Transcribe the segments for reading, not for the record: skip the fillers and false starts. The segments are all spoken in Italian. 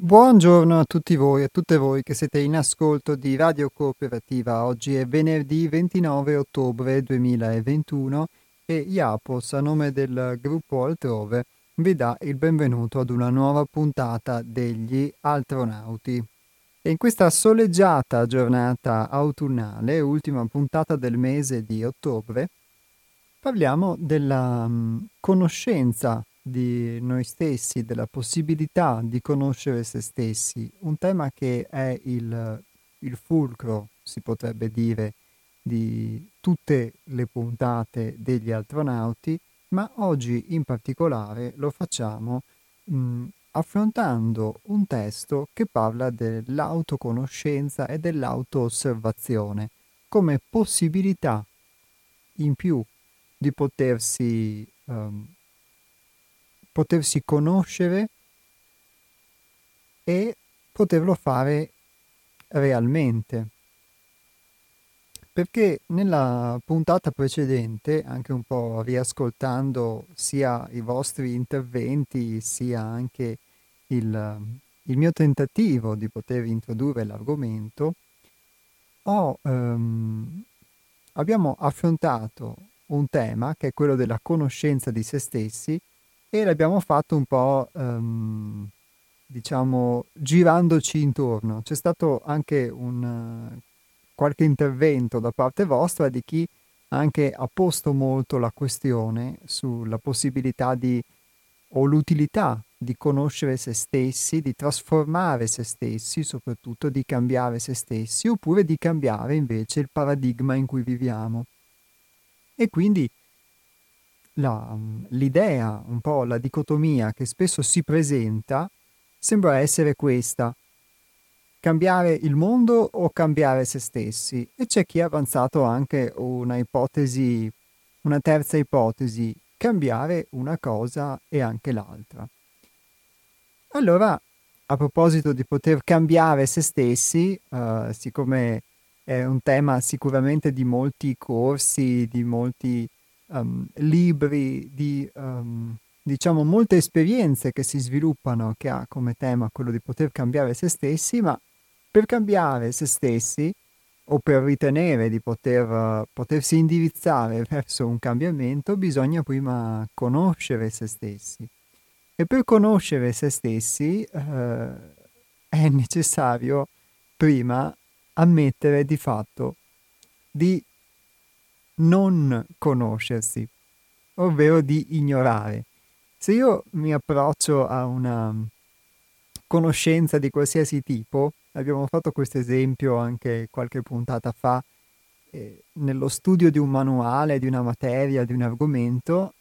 Buongiorno a tutti voi e a tutte voi che siete in ascolto di Radio Cooperativa. Oggi è venerdì 29 ottobre 2021 e Iapos, a nome del gruppo Altrove, vi dà il benvenuto ad una nuova puntata degli Altronauti. E in questa soleggiata giornata autunnale, ultima puntata del mese di ottobre, parliamo della conoscenza di noi stessi, della possibilità di conoscere se stessi, un tema che è il fulcro, si potrebbe dire, di tutte le puntate degli Altronauti, ma oggi in particolare lo facciamo affrontando un testo che parla dell'autoconoscenza e dell'autoosservazione come possibilità in più di potersi conoscere e poterlo fare realmente. Perché nella puntata precedente, anche un po' riascoltando sia i vostri interventi, sia anche il mio tentativo di poter introdurre l'argomento, abbiamo affrontato un tema che è quello della conoscenza di se stessi, e l'abbiamo fatto un po', girandoci intorno. C'è stato anche qualche intervento da parte vostra di chi anche ha posto molto la questione sulla possibilità o l'utilità di conoscere se stessi, di trasformare se stessi, soprattutto di cambiare se stessi, oppure di cambiare invece il paradigma in cui viviamo. E quindi l'idea, un po' la dicotomia che spesso si presenta, sembra essere questa: cambiare il mondo o cambiare se stessi. E c'è chi ha avanzato anche una terza ipotesi: cambiare una cosa e anche l'altra. Allora, a proposito di poter cambiare se stessi, siccome è un tema sicuramente di molti corsi, di molti libri, di molte esperienze che si sviluppano, che ha come tema quello di poter cambiare se stessi, ma per cambiare se stessi o per ritenere di potersi indirizzare verso un cambiamento bisogna prima conoscere se stessi, e per conoscere se stessi è necessario prima ammettere di fatto di non conoscersi, ovvero di ignorare. Se io mi approccio a una conoscenza di qualsiasi tipo, abbiamo fatto questo esempio anche qualche puntata fa, nello studio di un manuale, di una materia, di un argomento,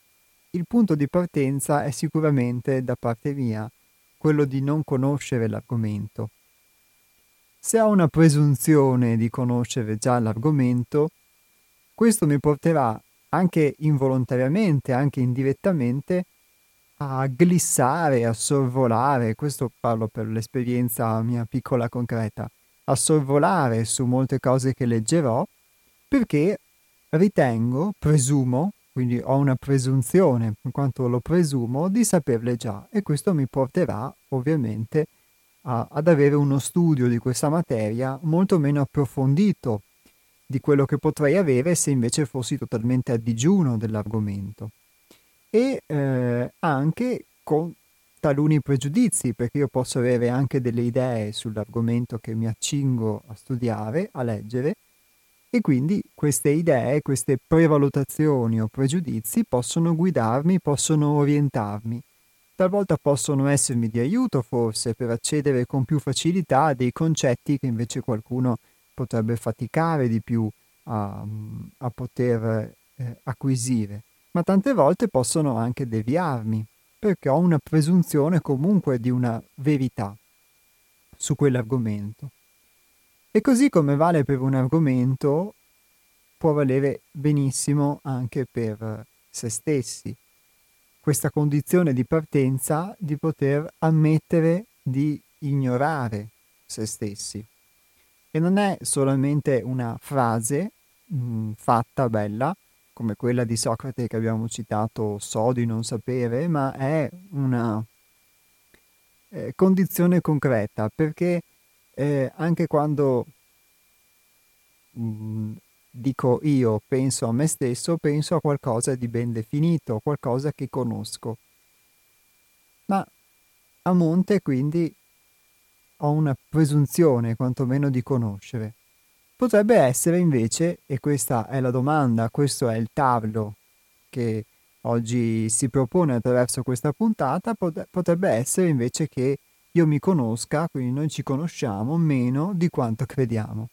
il punto di partenza è sicuramente, da parte mia, quello di non conoscere l'argomento. Se ho una presunzione di conoscere già l'argomento, questo mi porterà anche involontariamente, anche indirettamente, a glissare, a sorvolare, questo parlo per l'esperienza mia piccola concreta, a sorvolare su molte cose che leggerò, perché ritengo, presumo, quindi ho una presunzione, in quanto lo presumo, di saperle già, e questo mi porterà ovviamente ad avere uno studio di questa materia molto meno approfondito di quello che potrei avere se invece fossi totalmente a digiuno dell'argomento. E anche con taluni pregiudizi, perché io posso avere anche delle idee sull'argomento che mi accingo a studiare, a leggere, e quindi queste idee, queste prevalutazioni o pregiudizi possono guidarmi, possono orientarmi. Talvolta possono essermi di aiuto, forse, per accedere con più facilità a dei concetti che invece qualcuno potrebbe faticare di più a poter acquisire, ma tante volte possono anche deviarmi, perché ho una presunzione comunque di una verità su quell'argomento. E così come vale per un argomento, può valere benissimo anche per se stessi, questa condizione di partenza di poter ammettere di ignorare se stessi. E non è solamente una frase fatta bella, come quella di Socrate che abbiamo citato, so di non sapere, ma è una condizione concreta, perché anche quando dico io, penso a me stesso, penso a qualcosa di ben definito, qualcosa che conosco. Ma a monte quindi ho una presunzione quantomeno di conoscere. Potrebbe essere invece, e questa è la domanda, questo è il tarlo che oggi si propone attraverso questa puntata, potrebbe essere invece che io mi conosca, quindi noi ci conosciamo meno di quanto crediamo.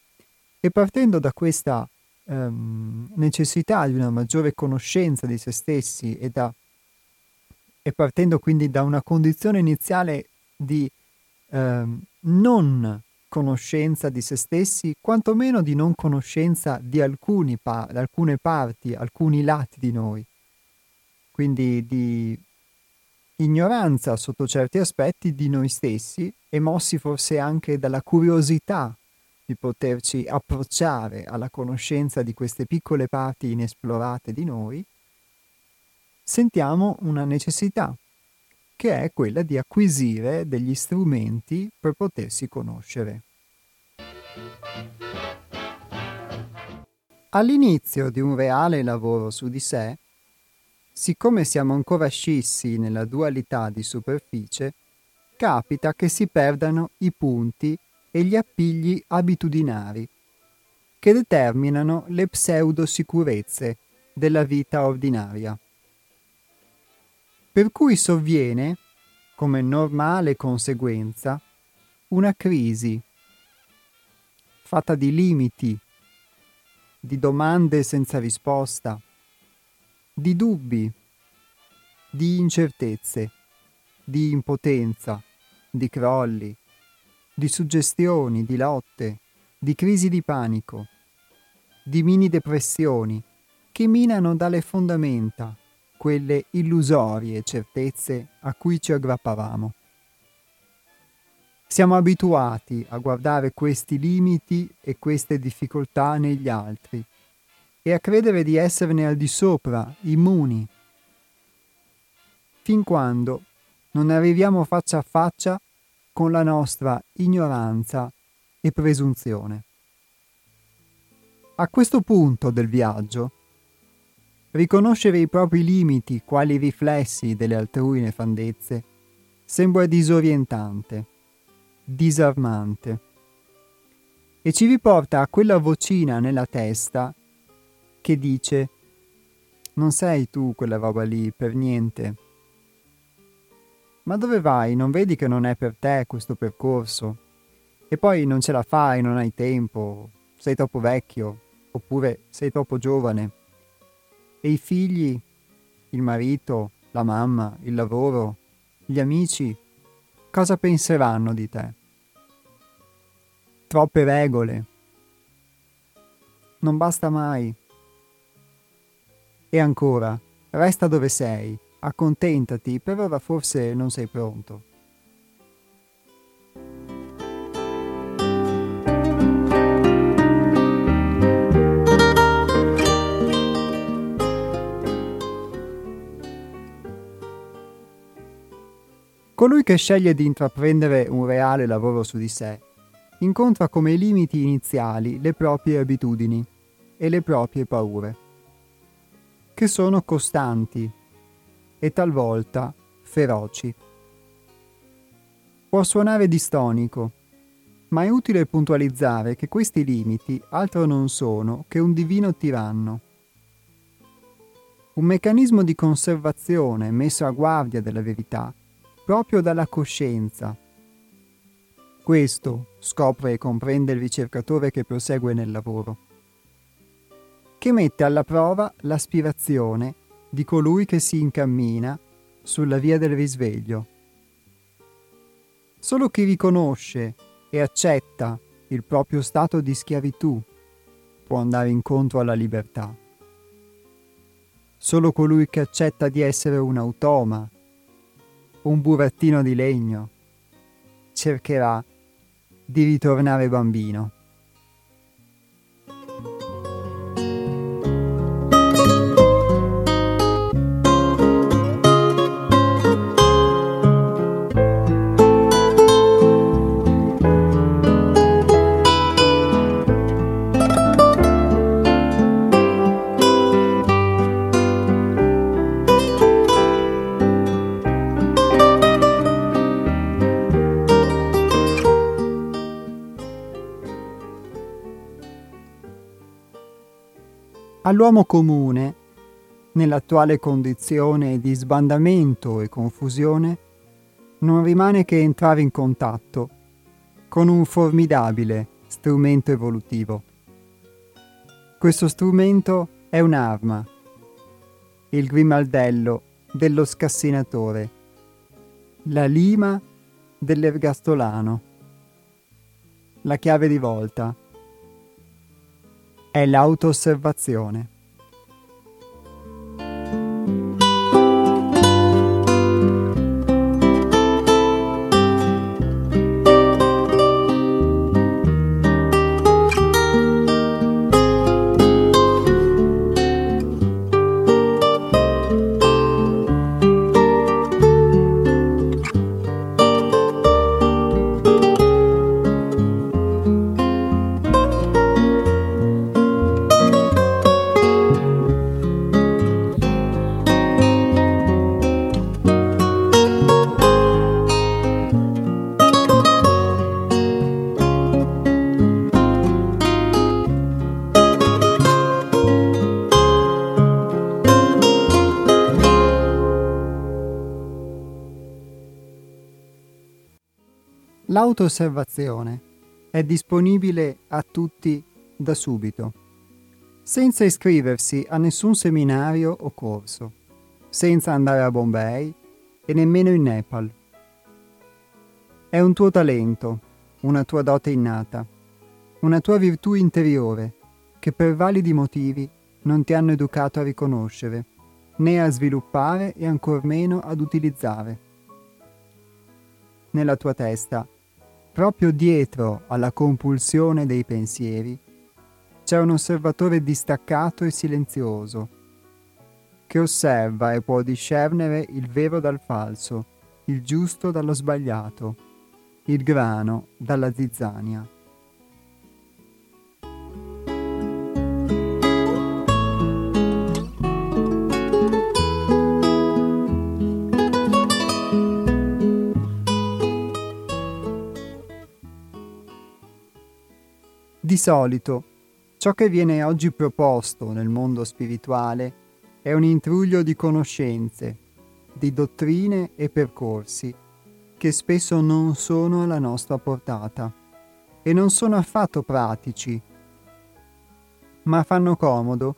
E partendo da questa necessità di una maggiore conoscenza di se stessi e partendo quindi da una condizione iniziale di non conoscenza di se stessi, quantomeno di non conoscenza di alcune parti, alcuni lati di noi, quindi di ignoranza sotto certi aspetti di noi stessi e mossi forse anche dalla curiosità di poterci approcciare alla conoscenza di queste piccole parti inesplorate di noi, sentiamo una necessità, che è quella di acquisire degli strumenti per potersi conoscere. All'inizio di un reale lavoro su di sé, siccome siamo ancora scissi nella dualità di superficie, capita che si perdano i punti e gli appigli abitudinari che determinano le pseudosicurezze della vita ordinaria. Per cui sovviene, come normale conseguenza, una crisi fatta di limiti, di domande senza risposta, di dubbi, di incertezze, di impotenza, di crolli, di suggestioni, di lotte, di crisi di panico, di mini depressioni che minano dalle fondamenta quelle illusorie certezze a cui ci aggrappavamo. Siamo abituati a guardare questi limiti e queste difficoltà negli altri e a credere di esserne al di sopra, immuni, fin quando non arriviamo faccia a faccia con la nostra ignoranza e presunzione. A questo punto del viaggio, riconoscere i propri limiti quali riflessi delle altrui nefandezze sembra disorientante, disarmante, e ci riporta a quella vocina nella testa che dice: non sei tu quella roba lì per niente. Ma dove vai? Non vedi che non è per te questo percorso? E poi non ce la fai, non hai tempo, sei troppo vecchio, oppure sei troppo giovane. E i figli, il marito, la mamma, il lavoro, gli amici, cosa penseranno di te? Troppe regole. Non basta mai. E ancora, resta dove sei. Accontentati, per ora forse non sei pronto. Colui che sceglie di intraprendere un reale lavoro su di sé incontra come limiti iniziali le proprie abitudini e le proprie paure, che sono costanti e talvolta feroci. Può suonare distonico, ma è utile puntualizzare che questi limiti altro non sono che un divino tiranno, un meccanismo di conservazione messo a guardia della verità proprio dalla coscienza. Questo scopre e comprende il ricercatore che prosegue nel lavoro, che mette alla prova l'aspirazione di colui che si incammina sulla via del risveglio. Solo chi riconosce e accetta il proprio stato di schiavitù può andare incontro alla libertà. Solo colui che accetta di essere un automa, un burattino di legno, cercherà di ritornare bambino. All'uomo comune, nell'attuale condizione di sbandamento e confusione, non rimane che entrare in contatto con un formidabile strumento evolutivo. Questo strumento è un'arma, il grimaldello dello scassinatore, la lima dell'ergastolano, la chiave di volta è l'autoosservazione. L'autoosservazione è disponibile a tutti da subito, senza iscriversi a nessun seminario o corso, senza andare a Bombay e nemmeno in Nepal. È un tuo talento, una tua dote innata, una tua virtù interiore che per validi motivi non ti hanno educato a riconoscere, né a sviluppare e ancor meno ad utilizzare. Nella tua testa, proprio dietro alla compulsione dei pensieri, c'è un osservatore distaccato e silenzioso, che osserva e può discernere il vero dal falso, il giusto dallo sbagliato, il grano dalla zizzania. Di solito, ciò che viene oggi proposto nel mondo spirituale è un intruglio di conoscenze, di dottrine e percorsi che spesso non sono alla nostra portata e non sono affatto pratici, ma fanno comodo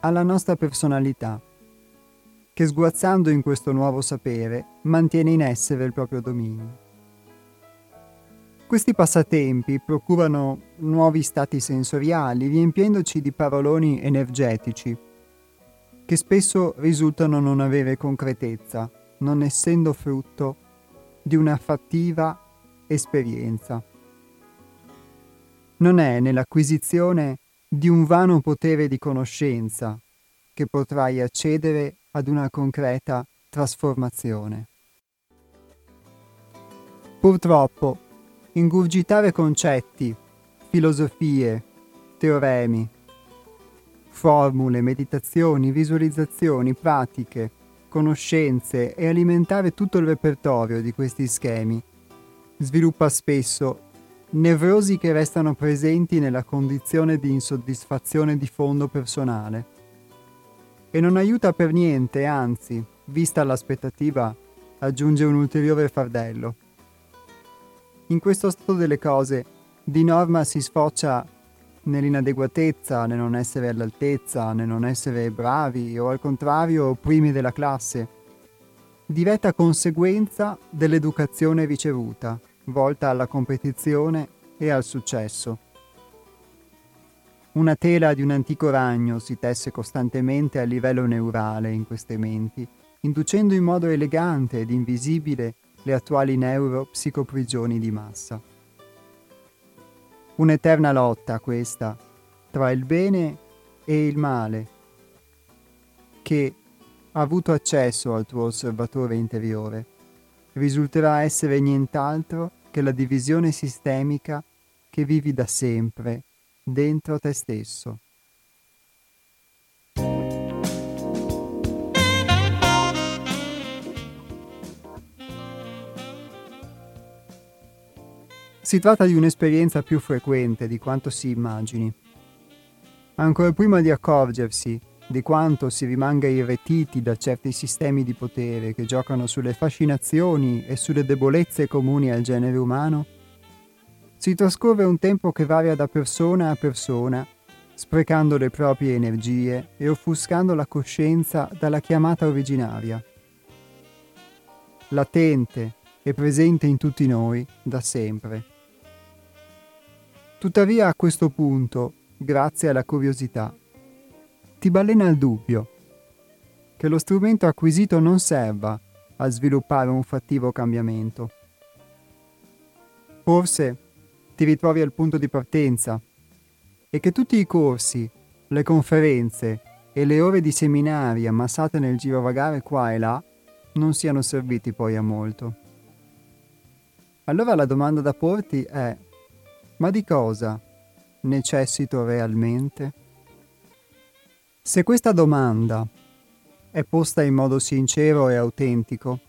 alla nostra personalità, che sguazzando in questo nuovo sapere mantiene in essere il proprio dominio. Questi passatempi procurano nuovi stati sensoriali, riempiendoci di paroloni energetici, che spesso risultano non avere concretezza, non essendo frutto di una fattiva esperienza. Non è nell'acquisizione di un vano potere di conoscenza che potrai accedere ad una concreta trasformazione. Purtroppo, ingurgitare concetti, filosofie, teoremi, formule, meditazioni, visualizzazioni, pratiche, conoscenze e alimentare tutto il repertorio di questi schemi sviluppa spesso nevrosi che restano presenti nella condizione di insoddisfazione di fondo personale e non aiuta per niente, anzi, vista l'aspettativa, aggiunge un ulteriore fardello. In questo stato delle cose, di norma si sfocia nell'inadeguatezza, nel non essere all'altezza, nel non essere bravi o al contrario primi della classe, diretta conseguenza dell'educazione ricevuta, volta alla competizione e al successo. Una tela di un antico ragno si tesse costantemente a livello neurale in queste menti, inducendo in modo elegante ed invisibile le attuali neuropsicoprigioni di massa. Un'eterna lotta questa tra il bene e il male che, avuto accesso al tuo osservatore interiore, risulterà essere nient'altro che la divisione sistemica che vivi da sempre dentro te stesso. Si tratta di un'esperienza più frequente di quanto si immagini. ancor prima di accorgersi di quanto si rimanga irretiti da certi sistemi di potere che giocano sulle fascinazioni e sulle debolezze comuni al genere umano, si trascorre un tempo che varia da persona a persona, sprecando le proprie energie e offuscando la coscienza dalla chiamata originaria, latente e presente in tutti noi da sempre. Tuttavia a questo punto, grazie alla curiosità, ti balena il dubbio che lo strumento acquisito non serva a sviluppare un fattivo cambiamento. Forse ti ritrovi al punto di partenza e che tutti i corsi, le conferenze e le ore di seminari ammassate nel girovagare qua e là non siano serviti poi a molto. Allora la domanda da porti è: ma di cosa necessito realmente? Se questa domanda è posta in modo sincero e autentico,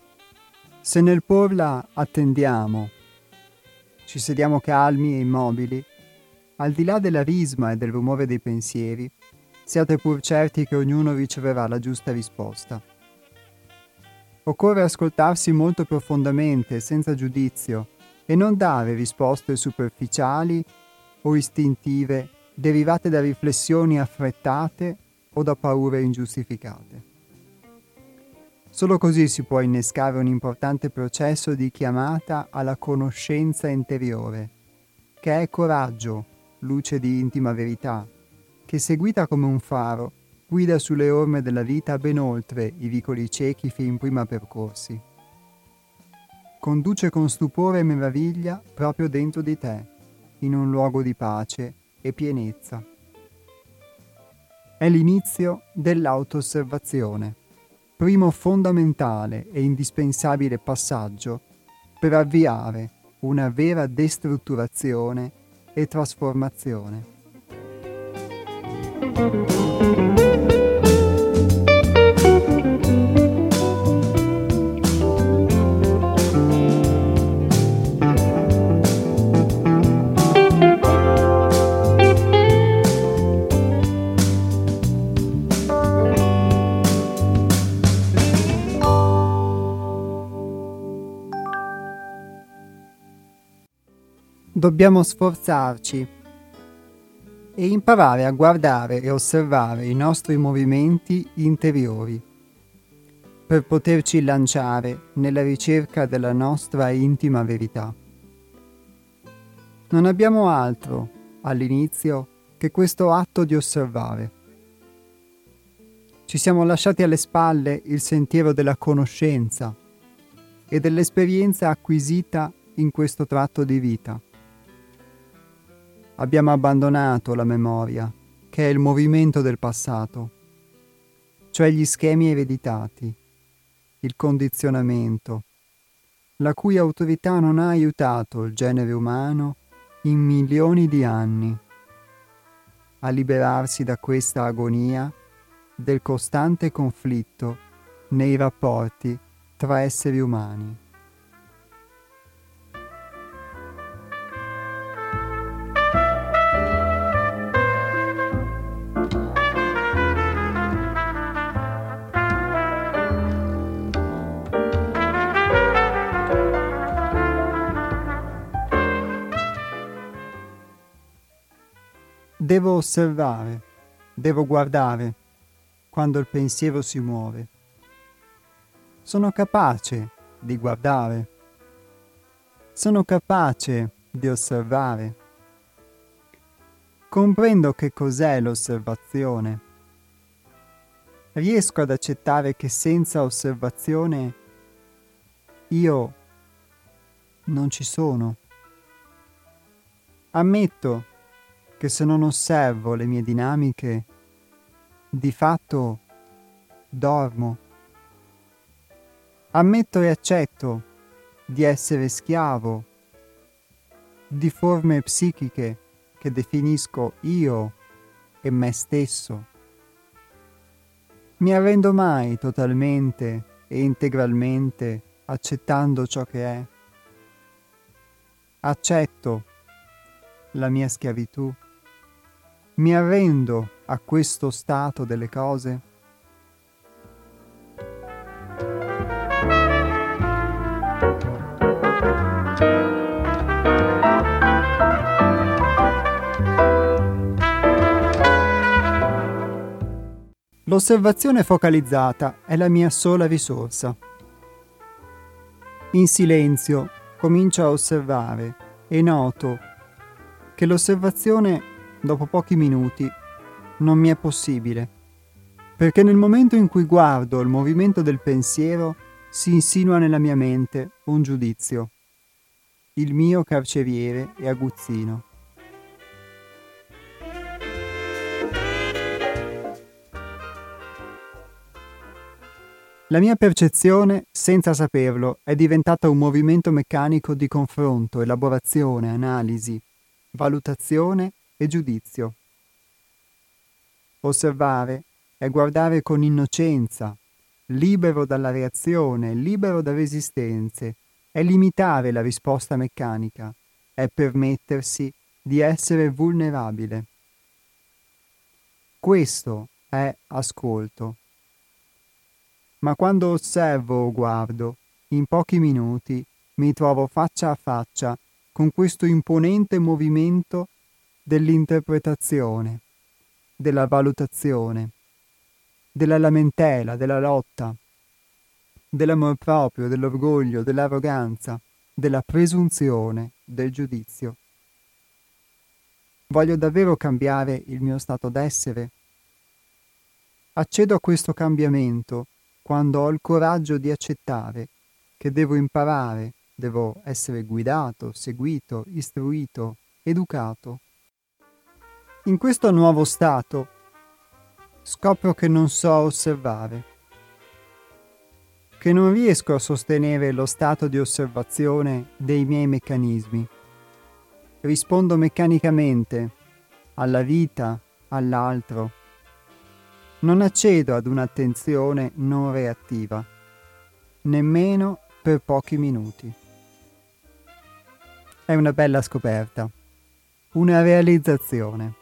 se nel porla attendiamo, ci sediamo calmi e immobili, al di là della risma e del rumore dei pensieri, siate pur certi che ognuno riceverà la giusta risposta. Occorre ascoltarsi molto profondamente, senza giudizio, e non dare risposte superficiali o istintive derivate da riflessioni affrettate o da paure ingiustificate. Solo così si può innescare un importante processo di chiamata alla conoscenza interiore, che è coraggio, luce di intima verità, che seguita come un faro, guida sulle orme della vita ben oltre i vicoli ciechi fin prima percorsi. Conduce con stupore e meraviglia proprio dentro di te, in un luogo di pace e pienezza. È l'inizio dell'autosservazione, primo fondamentale e indispensabile passaggio per avviare una vera destrutturazione e trasformazione. Dobbiamo sforzarci e imparare a guardare e osservare i nostri movimenti interiori per poterci lanciare nella ricerca della nostra intima verità. Non abbiamo altro all'inizio che questo atto di osservare. Ci siamo lasciati alle spalle il sentiero della conoscenza e dell'esperienza acquisita in questo tratto di vita. Abbiamo abbandonato la memoria, che è il movimento del passato, cioè gli schemi ereditati, il condizionamento, la cui autorità non ha aiutato il genere umano in milioni di anni a liberarsi da questa agonia del costante conflitto nei rapporti tra esseri umani. Devo osservare, devo guardare, quando il pensiero si muove. Sono capace di guardare. Sono capace di osservare. Comprendo che cos'è l'osservazione. Riesco ad accettare che senza osservazione io non ci sono. Ammetto che se non osservo le mie dinamiche, di fatto dormo. Ammetto e accetto di essere schiavo di forme psichiche che definisco io e me stesso. Mi arrendo mai totalmente e integralmente accettando ciò che è. Accetto la mia schiavitù. Mi arrendo a questo stato delle cose? L'osservazione focalizzata è la mia sola risorsa. In silenzio comincio a osservare e noto che l'osservazione, dopo pochi minuti, non mi è possibile, perché nel momento in cui guardo il movimento del pensiero si insinua nella mia mente un giudizio, il mio carceriere e aguzzino. La mia percezione, senza saperlo, è diventata un movimento meccanico di confronto, elaborazione, analisi, valutazione e giudizio. Osservare è guardare con innocenza, libero dalla reazione, libero da resistenze, è limitare la risposta meccanica, è permettersi di essere vulnerabile. Questo è ascolto. Ma quando osservo o guardo, in pochi minuti mi trovo faccia a faccia con questo imponente movimento dell'interpretazione, della valutazione, della lamentela, della lotta, dell'amor proprio, dell'orgoglio, dell'arroganza, della presunzione, del giudizio. Voglio davvero cambiare il mio stato d'essere? Accedo a questo cambiamento quando ho il coraggio di accettare che devo imparare, devo essere guidato, seguito, istruito, educato. In questo nuovo stato scopro che non so osservare, che non riesco a sostenere lo stato di osservazione dei miei meccanismi. Rispondo meccanicamente alla vita, all'altro. Non accedo ad un'attenzione non reattiva, nemmeno per pochi minuti. È una bella scoperta, una realizzazione.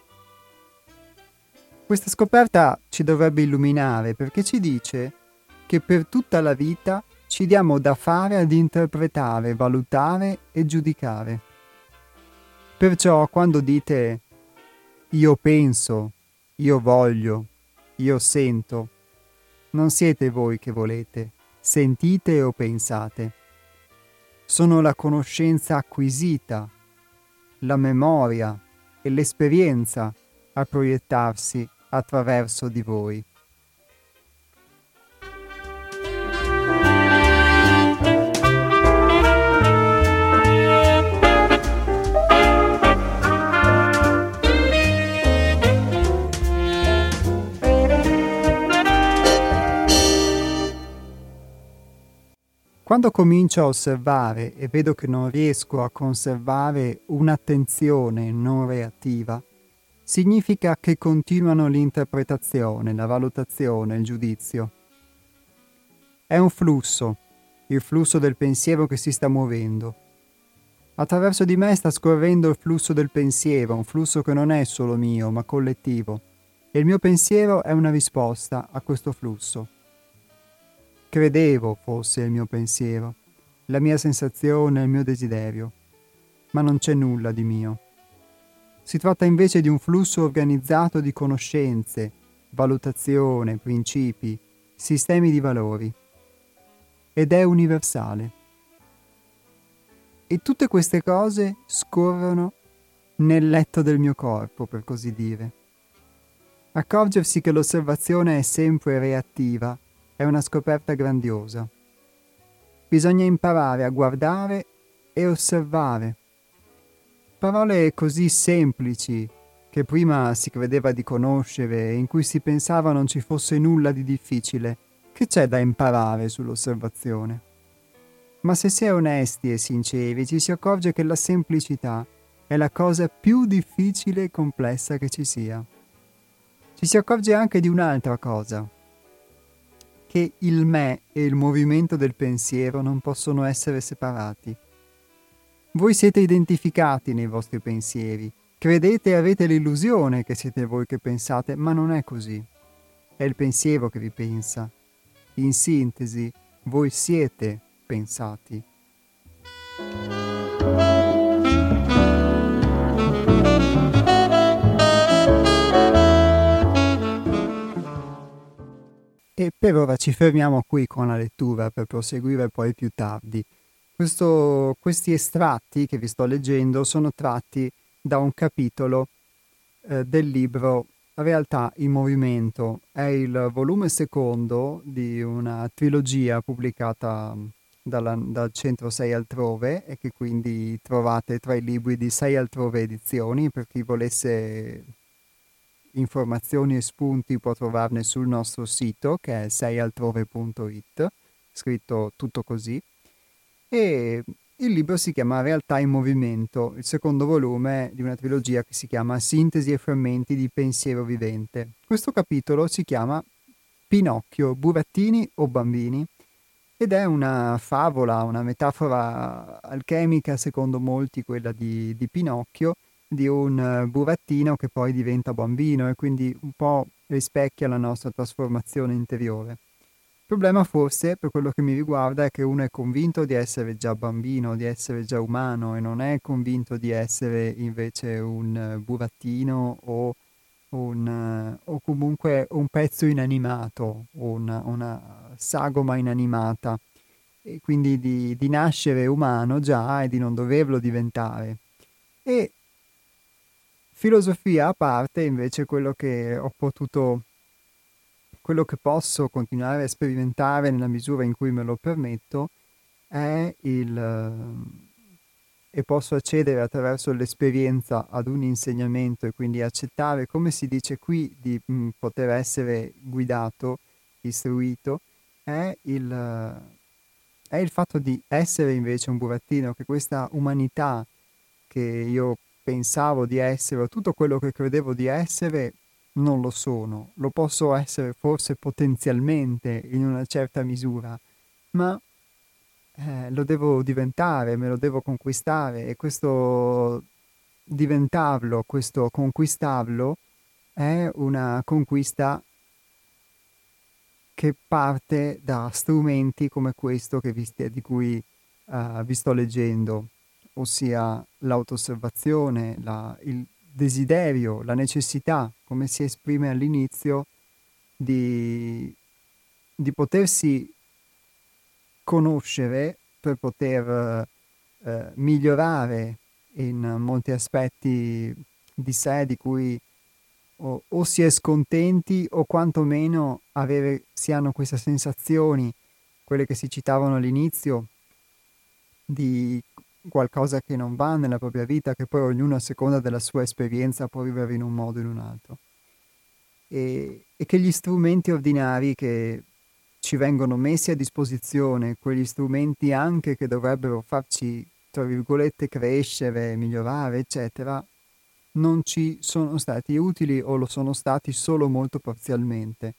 Questa scoperta ci dovrebbe illuminare perché ci dice che per tutta la vita ci diamo da fare ad interpretare, valutare e giudicare. Perciò quando dite «io penso», «io voglio», «io sento», non siete voi che volete, sentite o pensate. Sono la conoscenza acquisita, la memoria e l'esperienza a proiettarsi attraverso di voi. Quando comincio a osservare e vedo che non riesco a conservare un'attenzione non reattiva, significa che continuano l'interpretazione, la valutazione, il giudizio. È un flusso, il flusso del pensiero che si sta muovendo. Attraverso di me sta scorrendo il flusso del pensiero, un flusso che non è solo mio, ma collettivo, e il mio pensiero è una risposta a questo flusso. Credevo fosse il mio pensiero, la mia sensazione, il mio desiderio, ma non c'è nulla di mio. Si tratta invece di un flusso organizzato di conoscenze, valutazione, principi, sistemi di valori, ed è universale. E tutte queste cose scorrono nel letto del mio corpo, per così dire. Accorgersi che l'osservazione è sempre reattiva è una scoperta grandiosa. Bisogna imparare a guardare e osservare. Parole così semplici che prima si credeva di conoscere e in cui si pensava non ci fosse nulla di difficile. Che c'è da imparare sull'osservazione? Ma se si è onesti e sinceri ci si accorge che la semplicità è la cosa più difficile e complessa che ci sia. Ci si accorge anche di un'altra cosa, che il me e il movimento del pensiero non possono essere separati. Voi siete identificati nei vostri pensieri, Credete e avete l'illusione che siete voi che pensate, ma non è così. È il pensiero che vi pensa. In sintesi, voi siete pensati. E per ora ci fermiamo qui con la lettura per proseguire poi più tardi. Questi estratti che vi sto leggendo sono tratti da un capitolo del libro Realtà in movimento. È il volume secondo di una trilogia pubblicata dal centro Sei Altrove e che quindi trovate tra i libri di Sei Altrove Edizioni. Per chi volesse informazioni e spunti può trovarne sul nostro sito, che è seialtrove.it, scritto tutto così, e il libro si chiama Realtà in movimento, il secondo volume di una trilogia che si chiama Sintesi e frammenti di pensiero vivente. Questo capitolo si chiama Pinocchio, Burattini o Bambini, ed è una favola, una metafora alchemica, secondo molti quella di Pinocchio, di un burattino che poi diventa bambino e quindi un po' rispecchia la nostra trasformazione interiore. Il problema forse, per quello che mi riguarda, è che uno è convinto di essere già bambino, di essere già umano e non è convinto di essere invece un burattino o comunque un pezzo inanimato, una sagoma inanimata, e quindi di nascere umano già e di non doverlo diventare. E filosofia a parte, invece, quello che posso continuare a sperimentare nella misura in cui me lo permetto è e posso accedere attraverso l'esperienza ad un insegnamento e quindi accettare, come si dice qui, di poter essere guidato, istruito, è il fatto di essere invece un burattino, che questa umanità che io pensavo di essere, o tutto quello che credevo di essere, non lo sono. Lo posso essere forse potenzialmente in una certa misura, ma lo devo diventare, me lo devo conquistare, e questo diventarlo, questo conquistarlo, è una conquista che parte da strumenti come questo di cui vi sto leggendo, ossia l'autosservazione, il desiderio, la necessità, come si esprime all'inizio, di potersi conoscere per poter migliorare in molti aspetti di sé, di cui o si è scontenti o quantomeno si hanno queste sensazioni, quelle che si citavano all'inizio, di qualcosa che non va nella propria vita, che poi ognuno a seconda della sua esperienza può vivere in un modo o in un altro, e che gli strumenti ordinari che ci vengono messi a disposizione, quegli strumenti anche che dovrebbero farci, tra virgolette, crescere, migliorare, eccetera, non ci sono stati utili o lo sono stati solo molto parzialmente,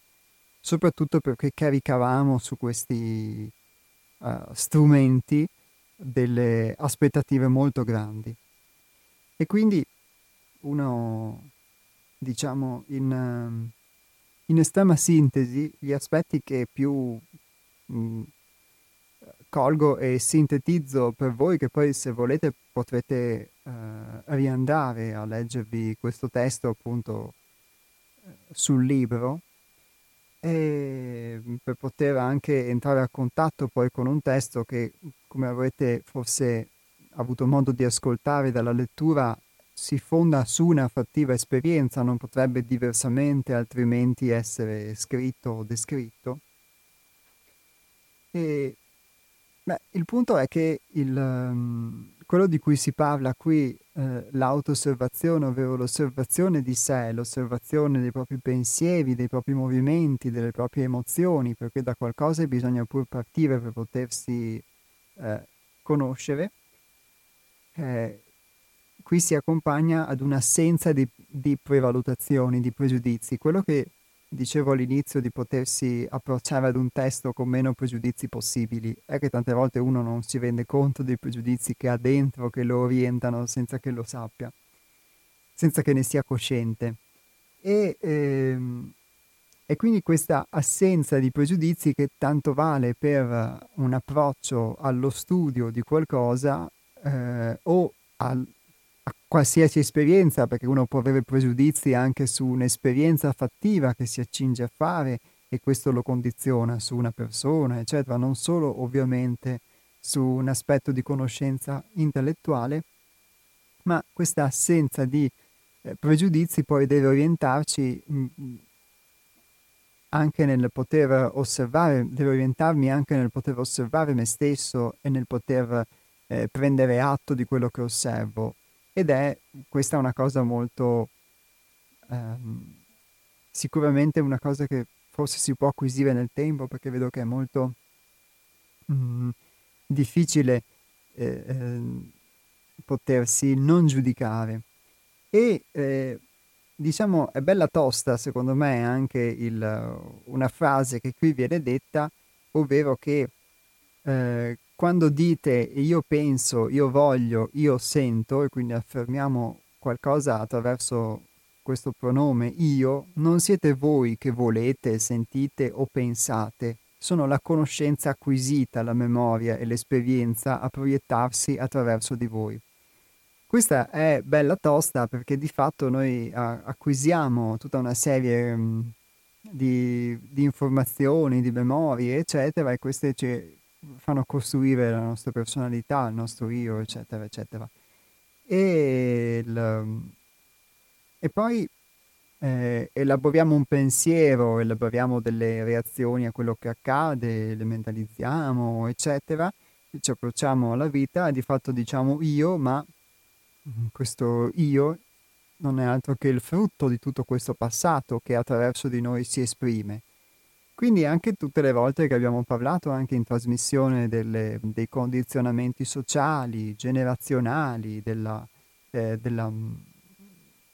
soprattutto perché caricavamo su questi strumenti delle aspettative molto grandi. E quindi uno, diciamo, in estrema sintesi, gli aspetti che più colgo e sintetizzo per voi, che poi se volete potrete riandare a leggervi questo testo appunto sul libro, e per poter anche entrare a contatto poi con un testo che, come avrete forse avuto modo di ascoltare dalla lettura, si fonda su una fattiva esperienza, non potrebbe diversamente altrimenti essere scritto o descritto. E il punto è che quello di cui si parla qui, l'autoosservazione, ovvero l'osservazione di sé, l'osservazione dei propri pensieri, dei propri movimenti, delle proprie emozioni, perché da qualcosa bisogna pur partire per potersi conoscere, qui si accompagna ad un'assenza di prevalutazioni, di pregiudizi. Quello che dicevo all'inizio, di potersi approcciare ad un testo con meno pregiudizi possibili, è che tante volte uno non si rende conto dei pregiudizi che ha dentro, che lo orientano senza che lo sappia. senza che ne sia cosciente. E quindi questa assenza di pregiudizi, che tanto vale per un approccio allo studio di qualcosa o a qualsiasi esperienza, perché uno può avere pregiudizi anche su un'esperienza fattiva che si accinge a fare, e questo lo condiziona, su una persona, eccetera, non solo ovviamente su un aspetto di conoscenza intellettuale, ma questa assenza di pregiudizi poi deve orientarci anche nel poter osservare, deve orientarmi anche nel poter osservare me stesso e nel poter prendere atto di quello che osservo. Ed è questa una cosa molto, sicuramente una cosa che forse si può acquisire nel tempo, perché vedo che è molto difficile potersi non giudicare. E diciamo è bella tosta, secondo me, anche una frase che qui viene detta, ovvero che quando dite io penso, io voglio, io sento, e quindi affermiamo qualcosa attraverso questo pronome io, non siete voi che volete, sentite o pensate, sono la conoscenza acquisita, la memoria e l'esperienza a proiettarsi attraverso di voi. Questa è bella tosta, perché di fatto noi acquisiamo tutta una serie di informazioni, di memorie, eccetera, e queste ci fanno costruire la nostra personalità, il nostro io, eccetera, eccetera. E poi elaboriamo un pensiero, elaboriamo delle reazioni a quello che accade, le mentalizziamo, eccetera, ci approcciamo alla vita e di fatto diciamo io, ma questo io non è altro che il frutto di tutto questo passato che attraverso di noi si esprime. Quindi anche tutte le volte che abbiamo parlato, anche in trasmissione, dei condizionamenti sociali, generazionali,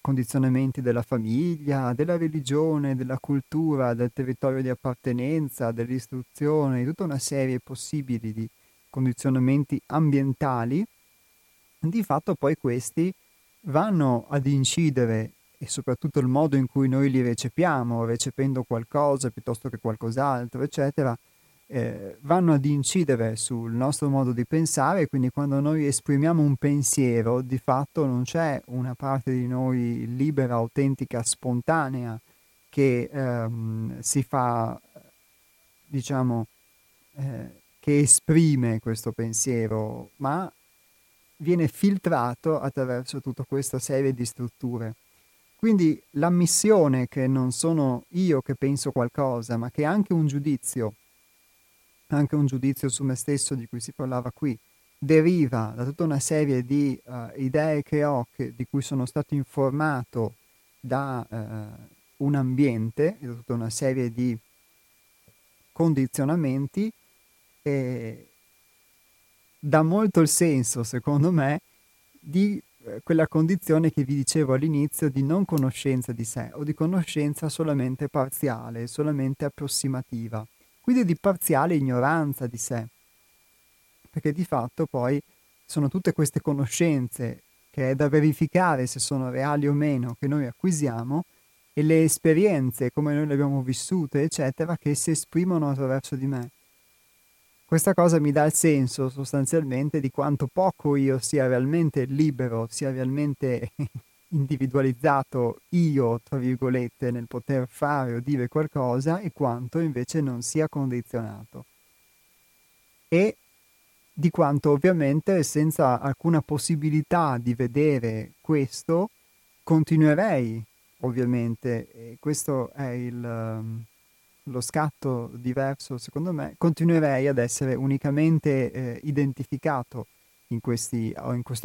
condizionamenti della famiglia, della religione, della cultura, del territorio di appartenenza, dell'istruzione, di tutta una serie possibili di condizionamenti ambientali, di fatto poi questi vanno ad incidere, e soprattutto il modo in cui noi li recepiamo, recependo qualcosa piuttosto che qualcos'altro, eccetera, vanno ad incidere sul nostro modo di pensare. Quindi quando noi esprimiamo un pensiero, di fatto non c'è una parte di noi libera, autentica, spontanea, che si fa, diciamo, che esprime questo pensiero, ma viene filtrato attraverso tutta questa serie di strutture. Quindi l'ammissione che non sono io che penso qualcosa, ma che anche un giudizio, su me stesso di cui si parlava qui, deriva da tutta una serie di idee che ho, di cui sono stato informato da un ambiente, da tutta una serie di condizionamenti, e dà molto il senso, secondo me, di quella condizione che vi dicevo all'inizio di non conoscenza di sé, o di conoscenza solamente parziale, solamente approssimativa. Quindi di parziale ignoranza di sé, perché di fatto poi sono tutte queste conoscenze, che è da verificare se sono reali o meno, che noi acquisiamo, e le esperienze, come noi le abbiamo vissute, eccetera, che si esprimono attraverso di me. Questa cosa mi dà il senso sostanzialmente di quanto poco io sia realmente libero, sia realmente individualizzato io, tra virgolette, nel poter fare o dire qualcosa, e quanto invece non sia condizionato, e di quanto ovviamente senza alcuna possibilità di vedere questo continuerei, ovviamente, e questo è lo scatto diverso, secondo me, continuerei ad essere unicamente identificato in questo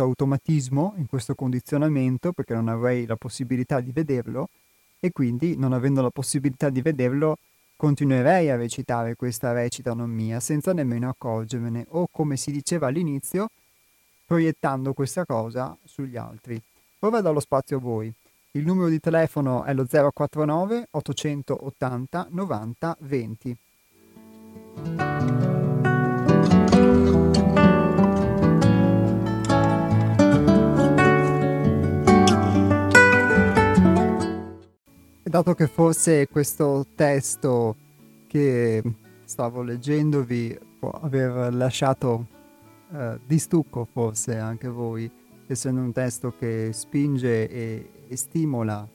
automatismo, in questo condizionamento, perché non avrei la possibilità di vederlo, e quindi, non avendo la possibilità di vederlo, continuerei a recitare questa recita non mia, senza nemmeno accorgermene, o, come si diceva all'inizio, proiettando questa cosa sugli altri. Ora do lo spazio a voi. Il numero di telefono è lo 049 880 90 20. pensato che forse questo testo che stavo leggendovi può aver lasciato di stucco forse anche voi, essendo un testo che spinge e stimola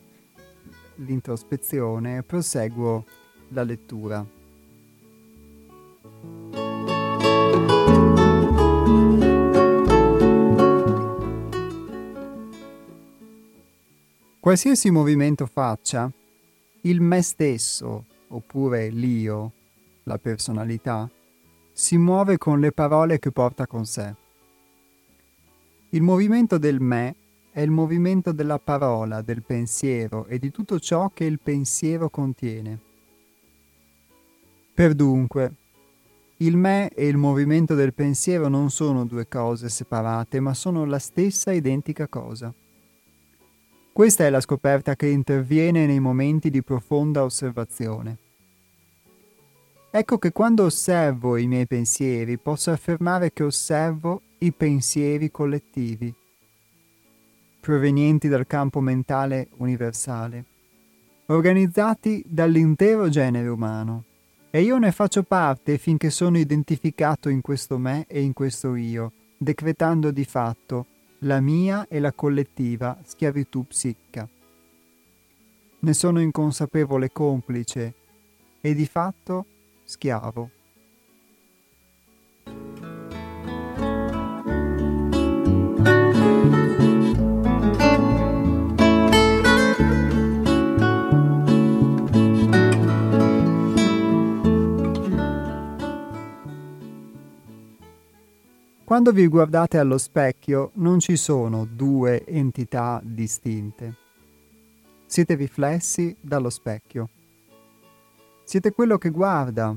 l'introspezione. Proseguo la lettura. Qualsiasi movimento faccia, il me stesso, oppure l'io, la personalità, si muove con le parole che porta con sé. Il movimento del me è il movimento della parola, del pensiero e di tutto ciò che il pensiero contiene. Perdunque, il me e il movimento del pensiero non sono due cose separate, ma sono la stessa identica cosa. Questa è la scoperta che interviene nei momenti di profonda osservazione. Ecco che quando osservo i miei pensieri posso affermare che osservo i pensieri collettivi, provenienti dal campo mentale universale, organizzati dall'intero genere umano, e io ne faccio parte finché sono identificato in questo me e in questo io, decretando di fatto la mia e la collettiva schiavitù psicca. Ne sono inconsapevole complice e di fatto schiavo. Quando vi guardate allo specchio non ci sono due entità distinte. Siete riflessi dallo specchio. Siete quello che guarda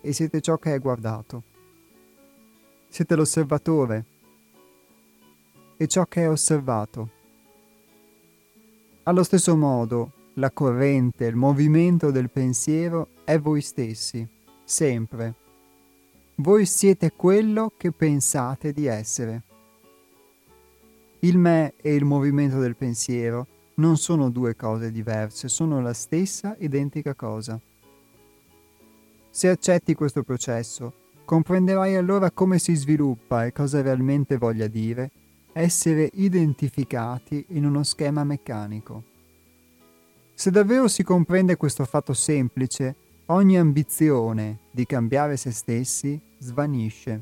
e siete ciò che è guardato. Siete l'osservatore e ciò che è osservato. Allo stesso modo, la corrente, il movimento del pensiero è voi stessi, sempre. Voi siete quello che pensate di essere. Il me e il movimento del pensiero non sono due cose diverse, sono la stessa identica cosa. Se accetti questo processo, comprenderai allora come si sviluppa e cosa realmente voglia dire essere identificati in uno schema meccanico. Se davvero si comprende questo fatto semplice, ogni ambizione di cambiare se stessi svanisce.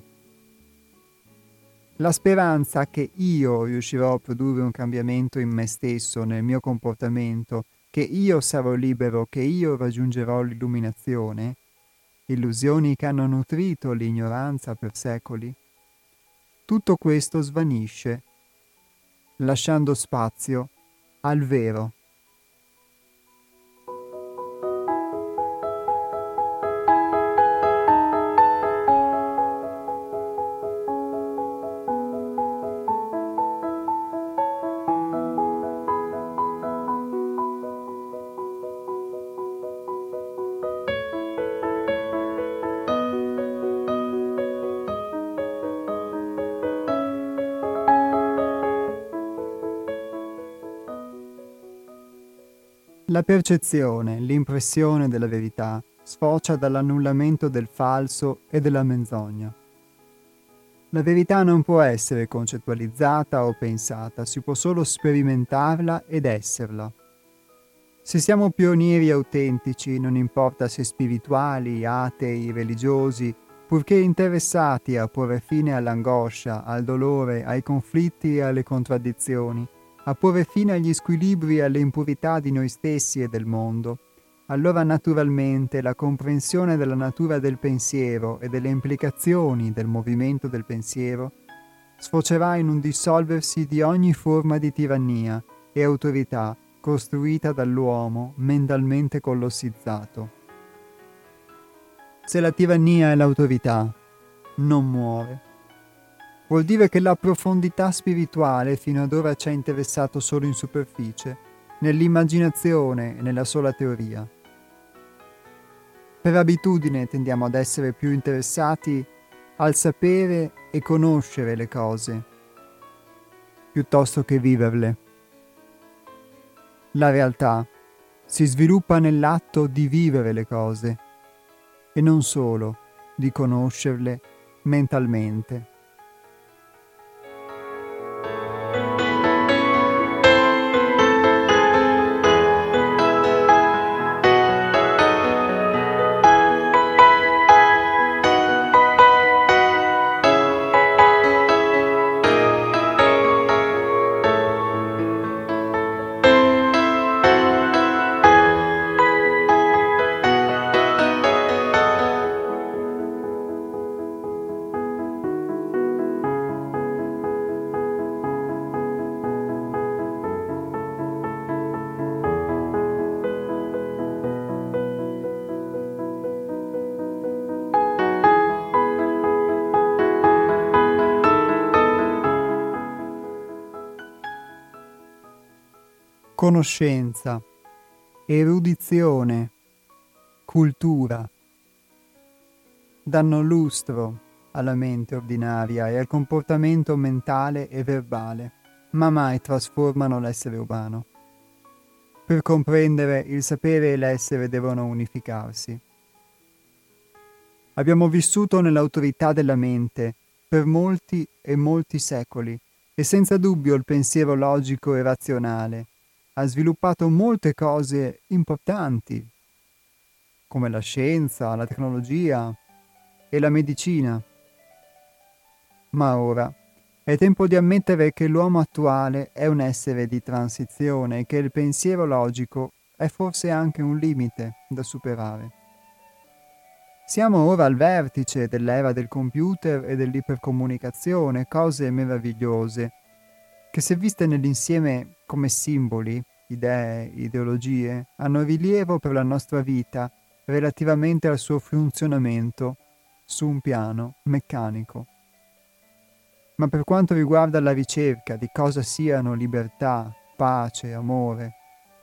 La speranza che io riuscirò a produrre un cambiamento in me stesso, nel mio comportamento, che io sarò libero, che io raggiungerò l'illuminazione, illusioni che hanno nutrito l'ignoranza per secoli, tutto questo svanisce, lasciando spazio al vero. La percezione, l'impressione della verità, sfocia dall'annullamento del falso e della menzogna. La verità non può essere concettualizzata o pensata, si può solo sperimentarla ed esserla. Se siamo pionieri autentici, non importa se spirituali, atei, religiosi, purché interessati a porre fine all'angoscia, al dolore, ai conflitti e alle contraddizioni, a porre fine agli squilibri e alle impurità di noi stessi e del mondo, allora naturalmente la comprensione della natura del pensiero e delle implicazioni del movimento del pensiero sfocerà in un dissolversi di ogni forma di tirannia e autorità costruita dall'uomo mentalmente colossizzato. Se la tirannia e l'autorità non muore, vuol dire che la profondità spirituale fino ad ora ci ha interessato solo in superficie, nell'immaginazione e nella sola teoria. Per abitudine tendiamo ad essere più interessati al sapere e conoscere le cose, piuttosto che viverle. La realtà si sviluppa nell'atto di vivere le cose e non solo di conoscerle mentalmente. Conoscenza, erudizione, cultura danno lustro alla mente ordinaria e al comportamento mentale e verbale, ma mai trasformano l'essere umano. Per comprendere il sapere e l'essere devono unificarsi. Abbiamo vissuto nell'autorità della mente per molti e molti secoli e senza dubbio il pensiero logico e razionale ha sviluppato molte cose importanti, come la scienza, la tecnologia e la medicina. Ma ora è tempo di ammettere che l'uomo attuale è un essere di transizione e che il pensiero logico è forse anche un limite da superare. Siamo ora al vertice dell'era del computer e dell'ipercomunicazione, cose meravigliose, che se viste nell'insieme come simboli, idee, ideologie, hanno rilievo per la nostra vita relativamente al suo funzionamento su un piano meccanico. Ma per quanto riguarda la ricerca di cosa siano libertà, pace, amore,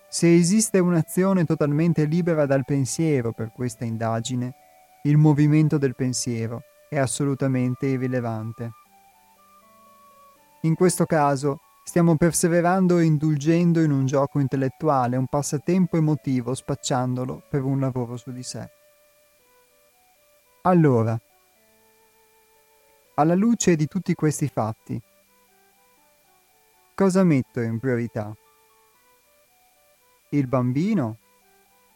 se esiste un'azione totalmente libera dal pensiero per questa indagine, il movimento del pensiero è assolutamente irrilevante. In questo caso stiamo perseverando e indulgendo in un gioco intellettuale, un passatempo emotivo, spacciandolo per un lavoro su di sé. Allora, alla luce di tutti questi fatti, cosa metto in priorità? Il bambino?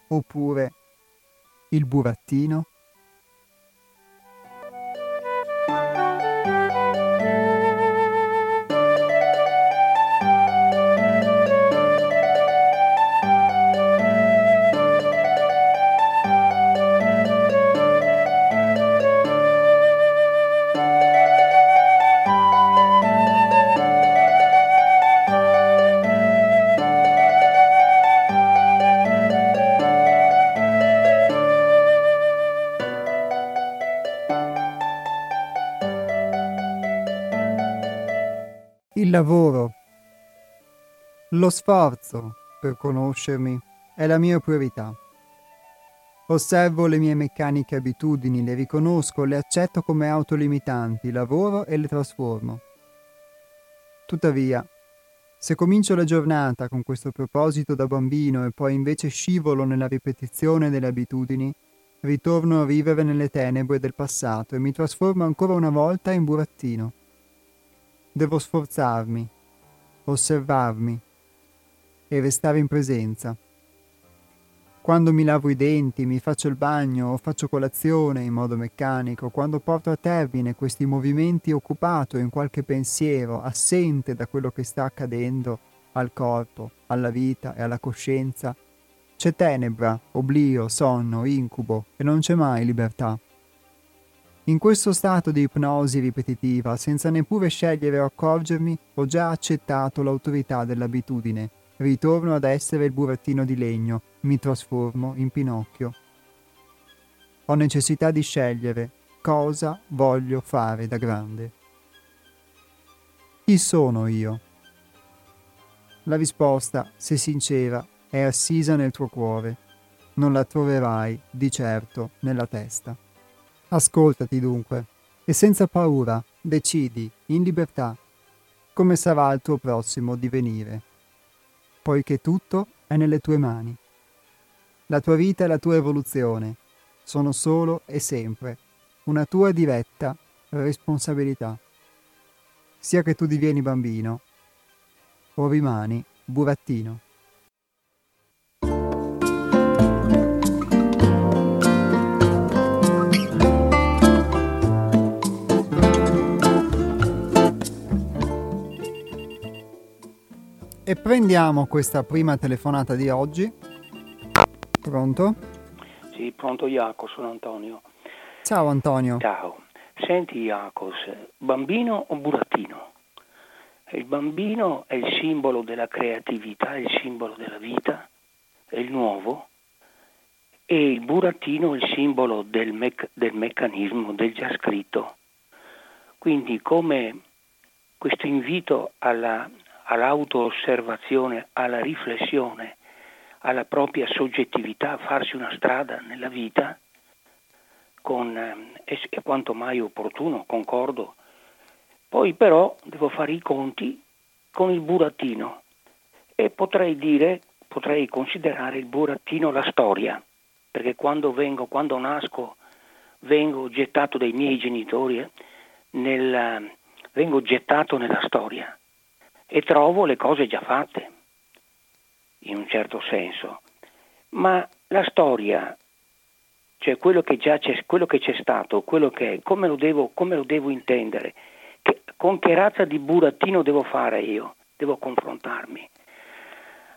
Oppure il burattino? Il lavoro, lo sforzo per conoscermi è la mia priorità. Osservo le mie meccaniche abitudini, le riconosco, le accetto come autolimitanti, lavoro e le trasformo. Tuttavia, se comincio la giornata con questo proposito da bambino e poi invece scivolo nella ripetizione delle abitudini, ritorno a vivere nelle tenebre del passato e mi trasformo ancora una volta in burattino. Devo sforzarmi, osservarmi e restare in presenza. Quando mi lavo i denti, mi faccio il bagno o faccio colazione in modo meccanico, quando porto a termine questi movimenti occupato in qualche pensiero, assente da quello che sta accadendo al corpo, alla vita e alla coscienza, c'è tenebra, oblio, sonno, incubo e non c'è mai libertà. In questo stato di ipnosi ripetitiva, senza neppure scegliere o accorgermi, ho già accettato l'autorità dell'abitudine. Ritorno ad essere il burattino di legno, mi trasformo in Pinocchio. Ho necessità di scegliere cosa voglio fare da grande. Chi sono io? La risposta, se sincera, è assisa nel tuo cuore. Non la troverai, di certo, nella testa. Ascoltati dunque e senza paura decidi in libertà come sarà il tuo prossimo divenire, poiché tutto è nelle tue mani. La tua vita e la tua evoluzione sono solo e sempre una tua diretta responsabilità. Sia che tu divieni bambino o rimani burattino. E prendiamo questa prima telefonata di oggi. Pronto? Sì, pronto Jaco, sono Antonio. Ciao Antonio. Ciao. Senti Jaco, bambino o burattino? Il bambino è il simbolo della creatività, è il simbolo della vita, è il nuovo, e il burattino è il simbolo del meccanismo, del già scritto. Quindi come questo invito all'auto-osservazione, alla riflessione, alla propria soggettività, a farsi una strada nella vita, è quanto mai opportuno, concordo. Poi però devo fare i conti con il burattino e potrei considerare il burattino la storia, perché quando nasco, vengo gettato dai miei genitori, vengo gettato nella storia e trovo le cose già fatte, in un certo senso, ma la storia, cioè quello che c'è stato, quello che è, come lo devo intendere, con che razza di burattino devo fare io, devo confrontarmi.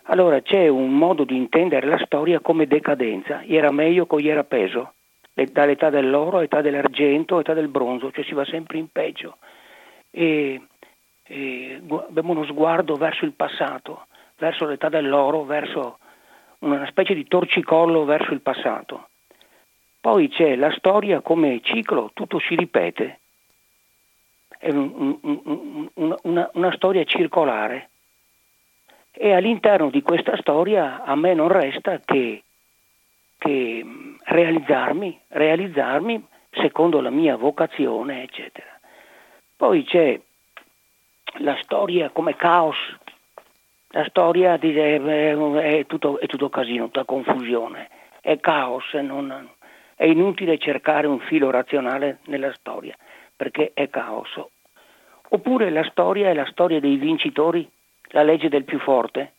Allora c'è un modo di intendere la storia come decadenza, ieri era meglio che ieri era peso, dall'età dell'oro, età dell'argento, età del bronzo, cioè si va sempre in peggio, e abbiamo uno sguardo verso il passato, verso l'età dell'oro, verso una specie di torcicollo verso il passato. Poi c'è la storia come ciclo, tutto si ripete, è una storia circolare, e all'interno di questa storia a me non resta che realizzarmi secondo la mia vocazione, eccetera. Poi c'è la storia come caos. La storia è tutto casino, tutta confusione, è caos, è inutile cercare un filo razionale nella storia, perché è caos. Oppure la storia è la storia dei vincitori, la legge del più forte,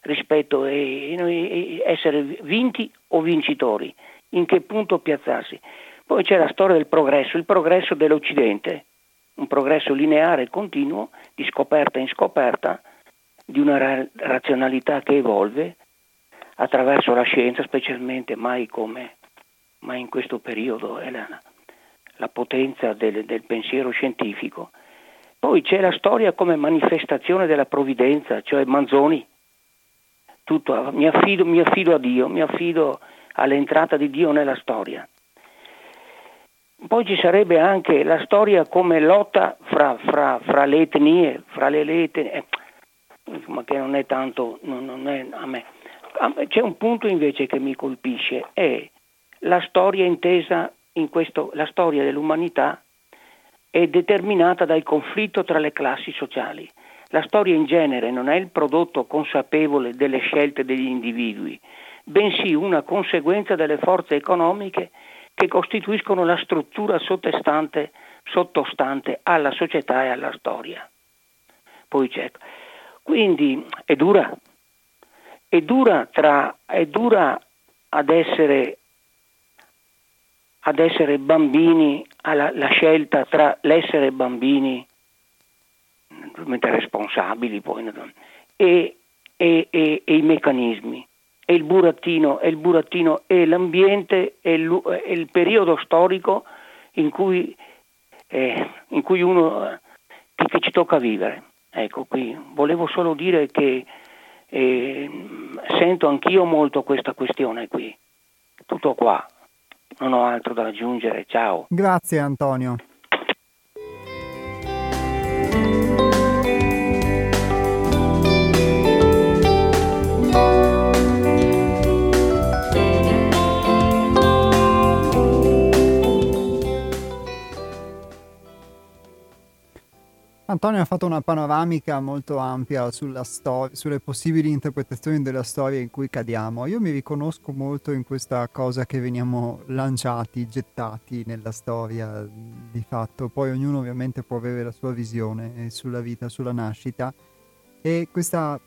rispetto a essere vinti o vincitori, in che punto piazzarsi. Poi c'è la storia del progresso, il progresso dell'Occidente, un progresso lineare e continuo, di scoperta in scoperta, di una razionalità che evolve attraverso la scienza, specialmente mai in questo periodo è la potenza del pensiero scientifico. Poi c'è la storia come manifestazione della provvidenza, cioè Manzoni, tutto, mi affido a Dio, mi affido all'entrata di Dio nella storia. Poi ci sarebbe anche la storia come lotta fra le etnie, ma che non è tanto, non è a me. C'è un punto invece che mi colpisce, è la storia intesa in questo, la storia dell'umanità è determinata dal conflitto tra le classi sociali. La storia in genere non è il prodotto consapevole delle scelte degli individui, bensì una conseguenza delle forze economiche che costituiscono la struttura sottostante alla società e alla storia. Poi c'è. Quindi è dura ad essere bambini, alla scelta tra l'essere bambini, naturalmente responsabili poi, e i meccanismi, e il burattino e l'ambiente e il periodo storico in cui uno che ci tocca vivere. Ecco, qui volevo solo dire che sento anch'io molto questa questione qui. Tutto qua, non ho altro da aggiungere. Ciao. Grazie Antonio. Antonio ha fatto una panoramica molto ampia sulla sulle possibili interpretazioni della storia in cui cadiamo. Io mi riconosco molto in questa cosa che veniamo lanciati, gettati nella storia di fatto. Poi ognuno ovviamente può avere la sua visione sulla vita, sulla nascita. E questa,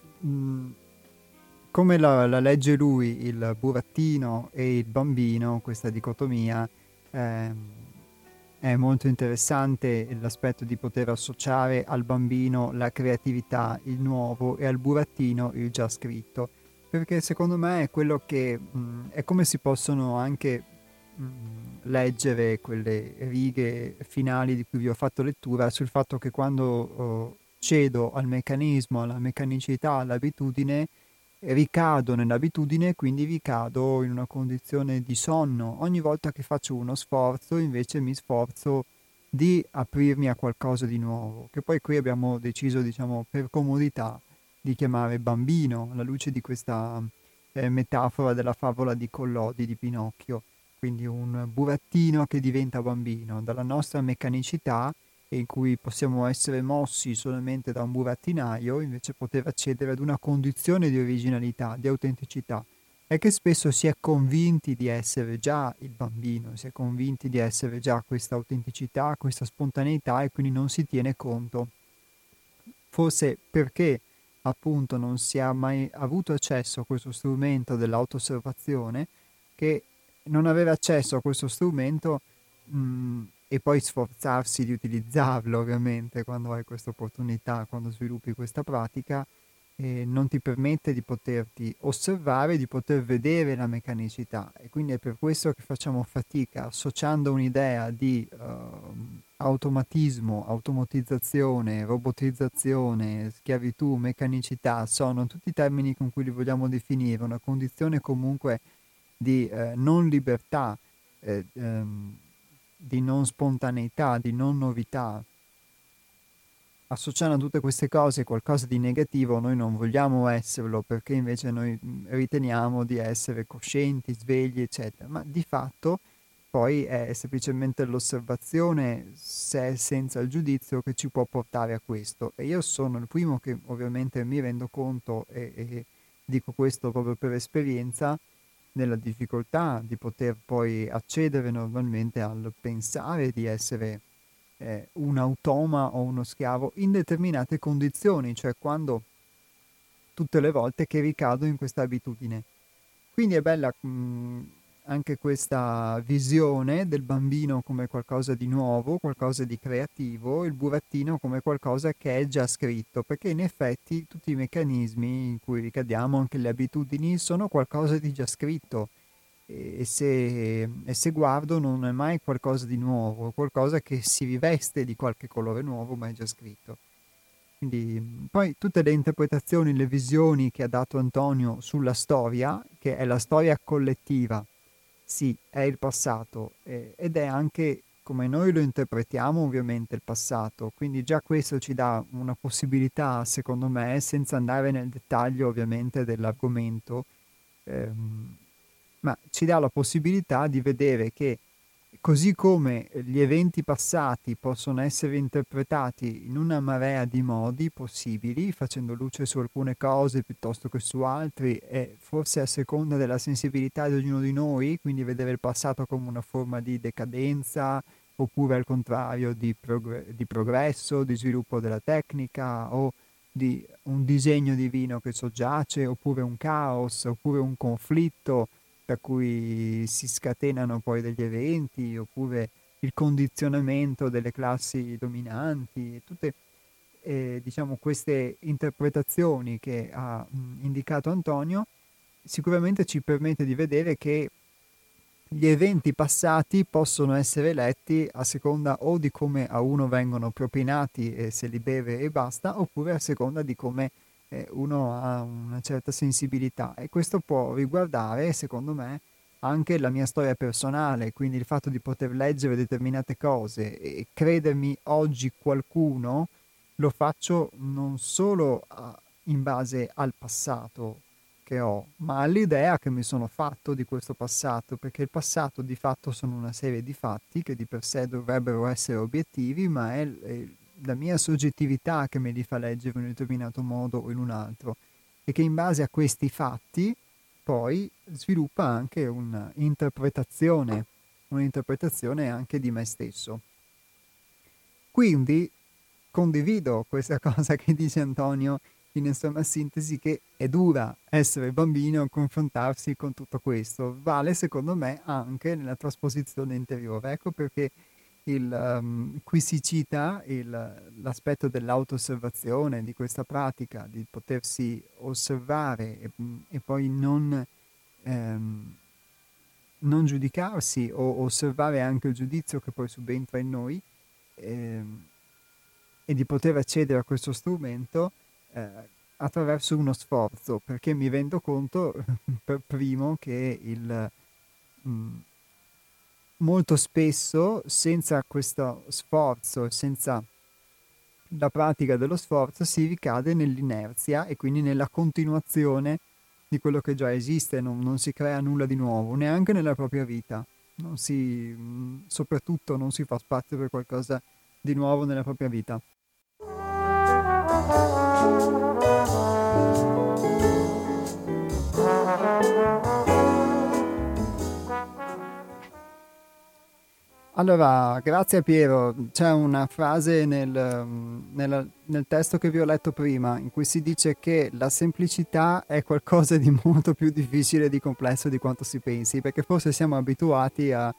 come la legge lui, il burattino e il bambino, questa dicotomia, è molto interessante l'aspetto di poter associare al bambino la creatività, il nuovo, e al burattino il già scritto, perché secondo me è quello che è come si possono anche leggere quelle righe finali di cui vi ho fatto lettura, sul fatto che quando cedo al meccanismo, alla meccanicità, all'abitudine, ricado nell'abitudine, quindi ricado in una condizione di sonno. Ogni volta che faccio uno sforzo, invece, mi sforzo di aprirmi a qualcosa di nuovo, che poi qui abbiamo deciso, diciamo, per comodità, di chiamare bambino, alla luce di questa metafora della favola di Collodi di Pinocchio. Quindi un burattino che diventa bambino, dalla nostra meccanicità, in cui possiamo essere mossi solamente da un burattinaio, invece poter accedere ad una condizione di originalità, di autenticità. È che spesso si è convinti di essere già il bambino, si è convinti di essere già questa autenticità, questa spontaneità, e quindi non si tiene conto. Forse perché appunto non si è mai avuto accesso a questo strumento dell'autosservazione, che non avere accesso a questo strumento e poi sforzarsi di utilizzarlo, ovviamente, quando hai questa opportunità, quando sviluppi questa pratica, non ti permette di poterti osservare, di poter vedere la meccanicità. E quindi è per questo che facciamo fatica, associando un'idea di automatismo, automatizzazione, robotizzazione, schiavitù, meccanicità, sono tutti i termini con cui li vogliamo definire, una condizione comunque di non libertà, di non spontaneità, di non novità. Associando a tutte queste cose qualcosa di negativo, noi non vogliamo esserlo, perché invece noi riteniamo di essere coscienti, svegli, eccetera. Ma di fatto poi è semplicemente l'osservazione, se senza il giudizio, che ci può portare a questo. E io sono il primo che ovviamente mi rendo conto, e dico questo proprio per esperienza, nella difficoltà di poter poi accedere normalmente al pensare di essere un automa o uno schiavo in determinate condizioni, cioè quando tutte le volte che ricado in questa abitudine. Quindi è bella anche questa visione del bambino come qualcosa di nuovo, qualcosa di creativo, il burattino come qualcosa che è già scritto, perché in effetti tutti i meccanismi in cui ricadiamo, anche le abitudini, sono qualcosa di già scritto, e se guardo non è mai qualcosa di nuovo, qualcosa che si riveste di qualche colore nuovo, ma è già scritto. Quindi poi tutte le interpretazioni, le visioni che ha dato Antonio sulla storia, che è la storia collettiva, sì, è il passato, ed è anche come noi lo interpretiamo, ovviamente, il passato. Quindi già questo ci dà una possibilità, secondo me, senza andare nel dettaglio ovviamente dell'argomento, ma ci dà la possibilità di vedere che, così come gli eventi passati possono essere interpretati in una marea di modi possibili, facendo luce su alcune cose piuttosto che su altri, e forse a seconda della sensibilità di ognuno di noi, quindi vedere il passato come una forma di decadenza, oppure al contrario di progresso, di sviluppo della tecnica, o di un disegno divino che soggiace, oppure un caos, oppure un conflitto da cui si scatenano poi degli eventi, oppure il condizionamento delle classi dominanti, tutte diciamo queste interpretazioni che ha indicato Antonio, sicuramente ci permette di vedere che gli eventi passati possono essere letti a seconda o di come a uno vengono propinati, e se li beve e basta, oppure a seconda di come uno ha una certa sensibilità. E questo può riguardare, secondo me, anche la mia storia personale, quindi il fatto di poter leggere determinate cose e credermi oggi qualcuno, lo faccio non solo in base al passato che ho, ma all'idea che mi sono fatto di questo passato, perché il passato di fatto sono una serie di fatti che di per sé dovrebbero essere obiettivi, ma è la mia soggettività che me li fa leggere in un determinato modo o in un altro, e che in base a questi fatti poi sviluppa anche un'interpretazione anche di me stesso. Quindi condivido questa cosa che dice Antonio in insomma sintesi, che è dura essere bambino e confrontarsi con tutto questo. Vale secondo me anche nella trasposizione interiore. Ecco perché qui si cita l'aspetto dell'autoosservazione, di questa pratica, di potersi osservare e poi non giudicarsi o osservare anche il giudizio che poi subentra in noi, e di poter accedere a questo strumento attraverso uno sforzo, perché mi rendo conto per primo che molto spesso senza questo sforzo, senza la pratica dello sforzo, si ricade nell'inerzia e quindi nella continuazione di quello che già esiste. Non si crea nulla di nuovo, neanche nella propria vita, soprattutto non si fa spazio per qualcosa di nuovo nella propria vita. Allora, grazie Piero. C'è una frase nel testo che vi ho letto prima, in cui si dice che la semplicità è qualcosa di molto più difficile e di complesso di quanto si pensi, perché forse siamo abituati a,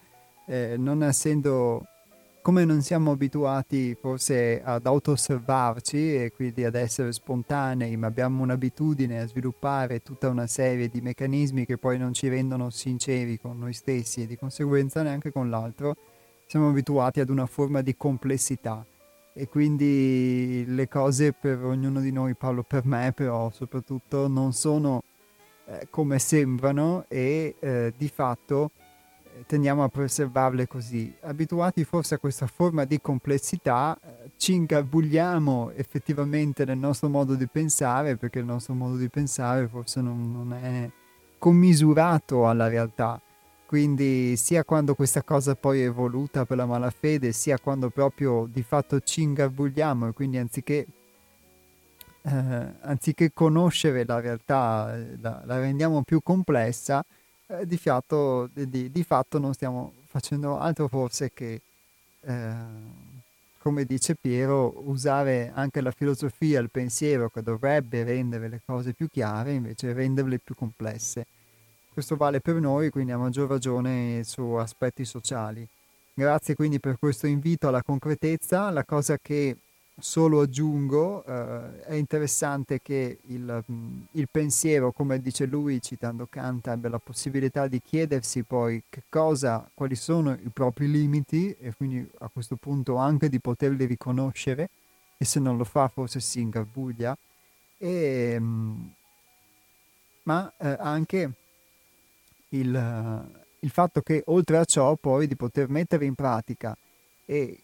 come non siamo abituati forse ad auto-osservarci e quindi ad essere spontanei, ma abbiamo un'abitudine a sviluppare tutta una serie di meccanismi che poi non ci rendono sinceri con noi stessi e di conseguenza neanche con l'altro. Siamo abituati ad una forma di complessità e quindi le cose per ognuno di noi, parlo per me però soprattutto, non sono come sembrano e di fatto tendiamo a preservarle così. Abituati forse a questa forma di complessità, ci ingarbugliamo effettivamente nel nostro modo di pensare, perché il nostro modo di pensare forse non è commisurato alla realtà. Quindi sia quando questa cosa poi è voluta per la malafede, sia quando proprio di fatto ci ingarbugliamo e quindi anziché conoscere la realtà la rendiamo più complessa, di fatto non stiamo facendo altro forse che, come dice Piero, usare anche la filosofia, il pensiero che dovrebbe rendere le cose più chiare, invece renderle più complesse. Questo vale per noi, quindi a maggior ragione su aspetti sociali. Grazie quindi per questo invito alla concretezza. La cosa che solo aggiungo, è interessante che il pensiero, come dice lui citando Kant, abbia la possibilità di chiedersi poi quali sono i propri limiti e quindi a questo punto anche di poterli riconoscere, e se non lo fa forse si ingarbuglia, ma anche il fatto che oltre a ciò poi di poter mettere in pratica e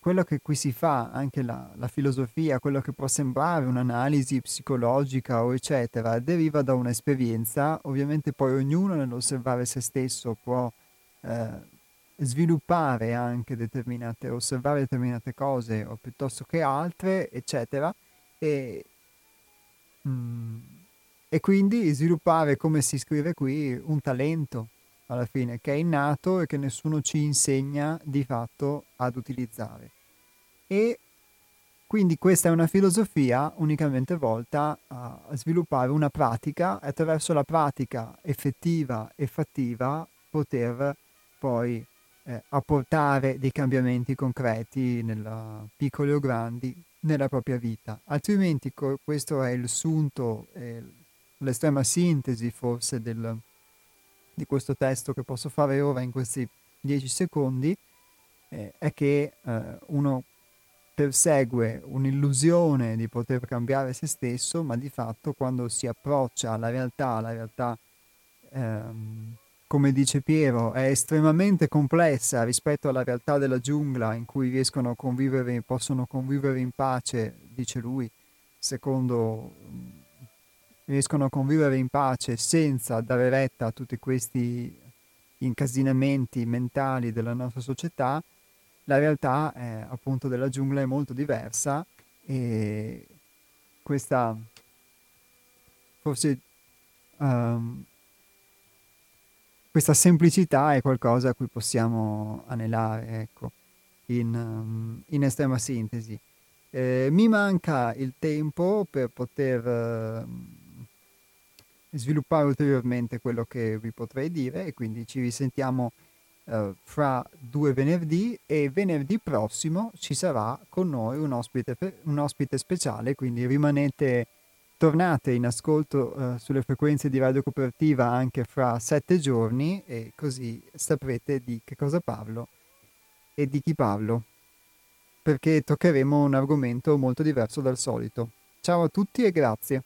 quello che qui si fa, anche la filosofia, quello che può sembrare un'analisi psicologica o eccetera, deriva da un'esperienza. Ovviamente poi ognuno nell'osservare se stesso può sviluppare anche osservare determinate cose o piuttosto che altre, eccetera, e quindi sviluppare, come si scrive qui, un talento alla fine, che è innato e che nessuno ci insegna di fatto ad utilizzare. E quindi questa è una filosofia unicamente volta a sviluppare una pratica, e attraverso la pratica effettiva e fattiva poter poi apportare dei cambiamenti concreti, piccoli o grandi, nella propria vita. Altrimenti questo è il sunto, l'estrema sintesi forse di questo testo che posso fare ora in questi 10 secondi, è che uno persegue un'illusione di poter cambiare se stesso, ma di fatto quando si approccia alla realtà, come dice Piero, è estremamente complessa rispetto alla realtà della giungla in cui possono convivere in pace, dice lui, riescono a convivere in pace senza dare retta a tutti questi incasinamenti mentali della nostra società, La realtà appunto della giungla è molto diversa, e questa forse questa semplicità è qualcosa a cui possiamo anelare, ecco, in estrema sintesi. Mi manca il tempo per poter sviluppare ulteriormente quello che vi potrei dire, e quindi ci risentiamo fra 2 venerdì, e venerdì prossimo ci sarà con noi un ospite speciale, quindi tornate in ascolto sulle frequenze di Radio Cooperativa anche fra 7 giorni, e così saprete di che cosa parlo e di chi parlo, perché toccheremo un argomento molto diverso dal solito. Ciao a tutti e grazie.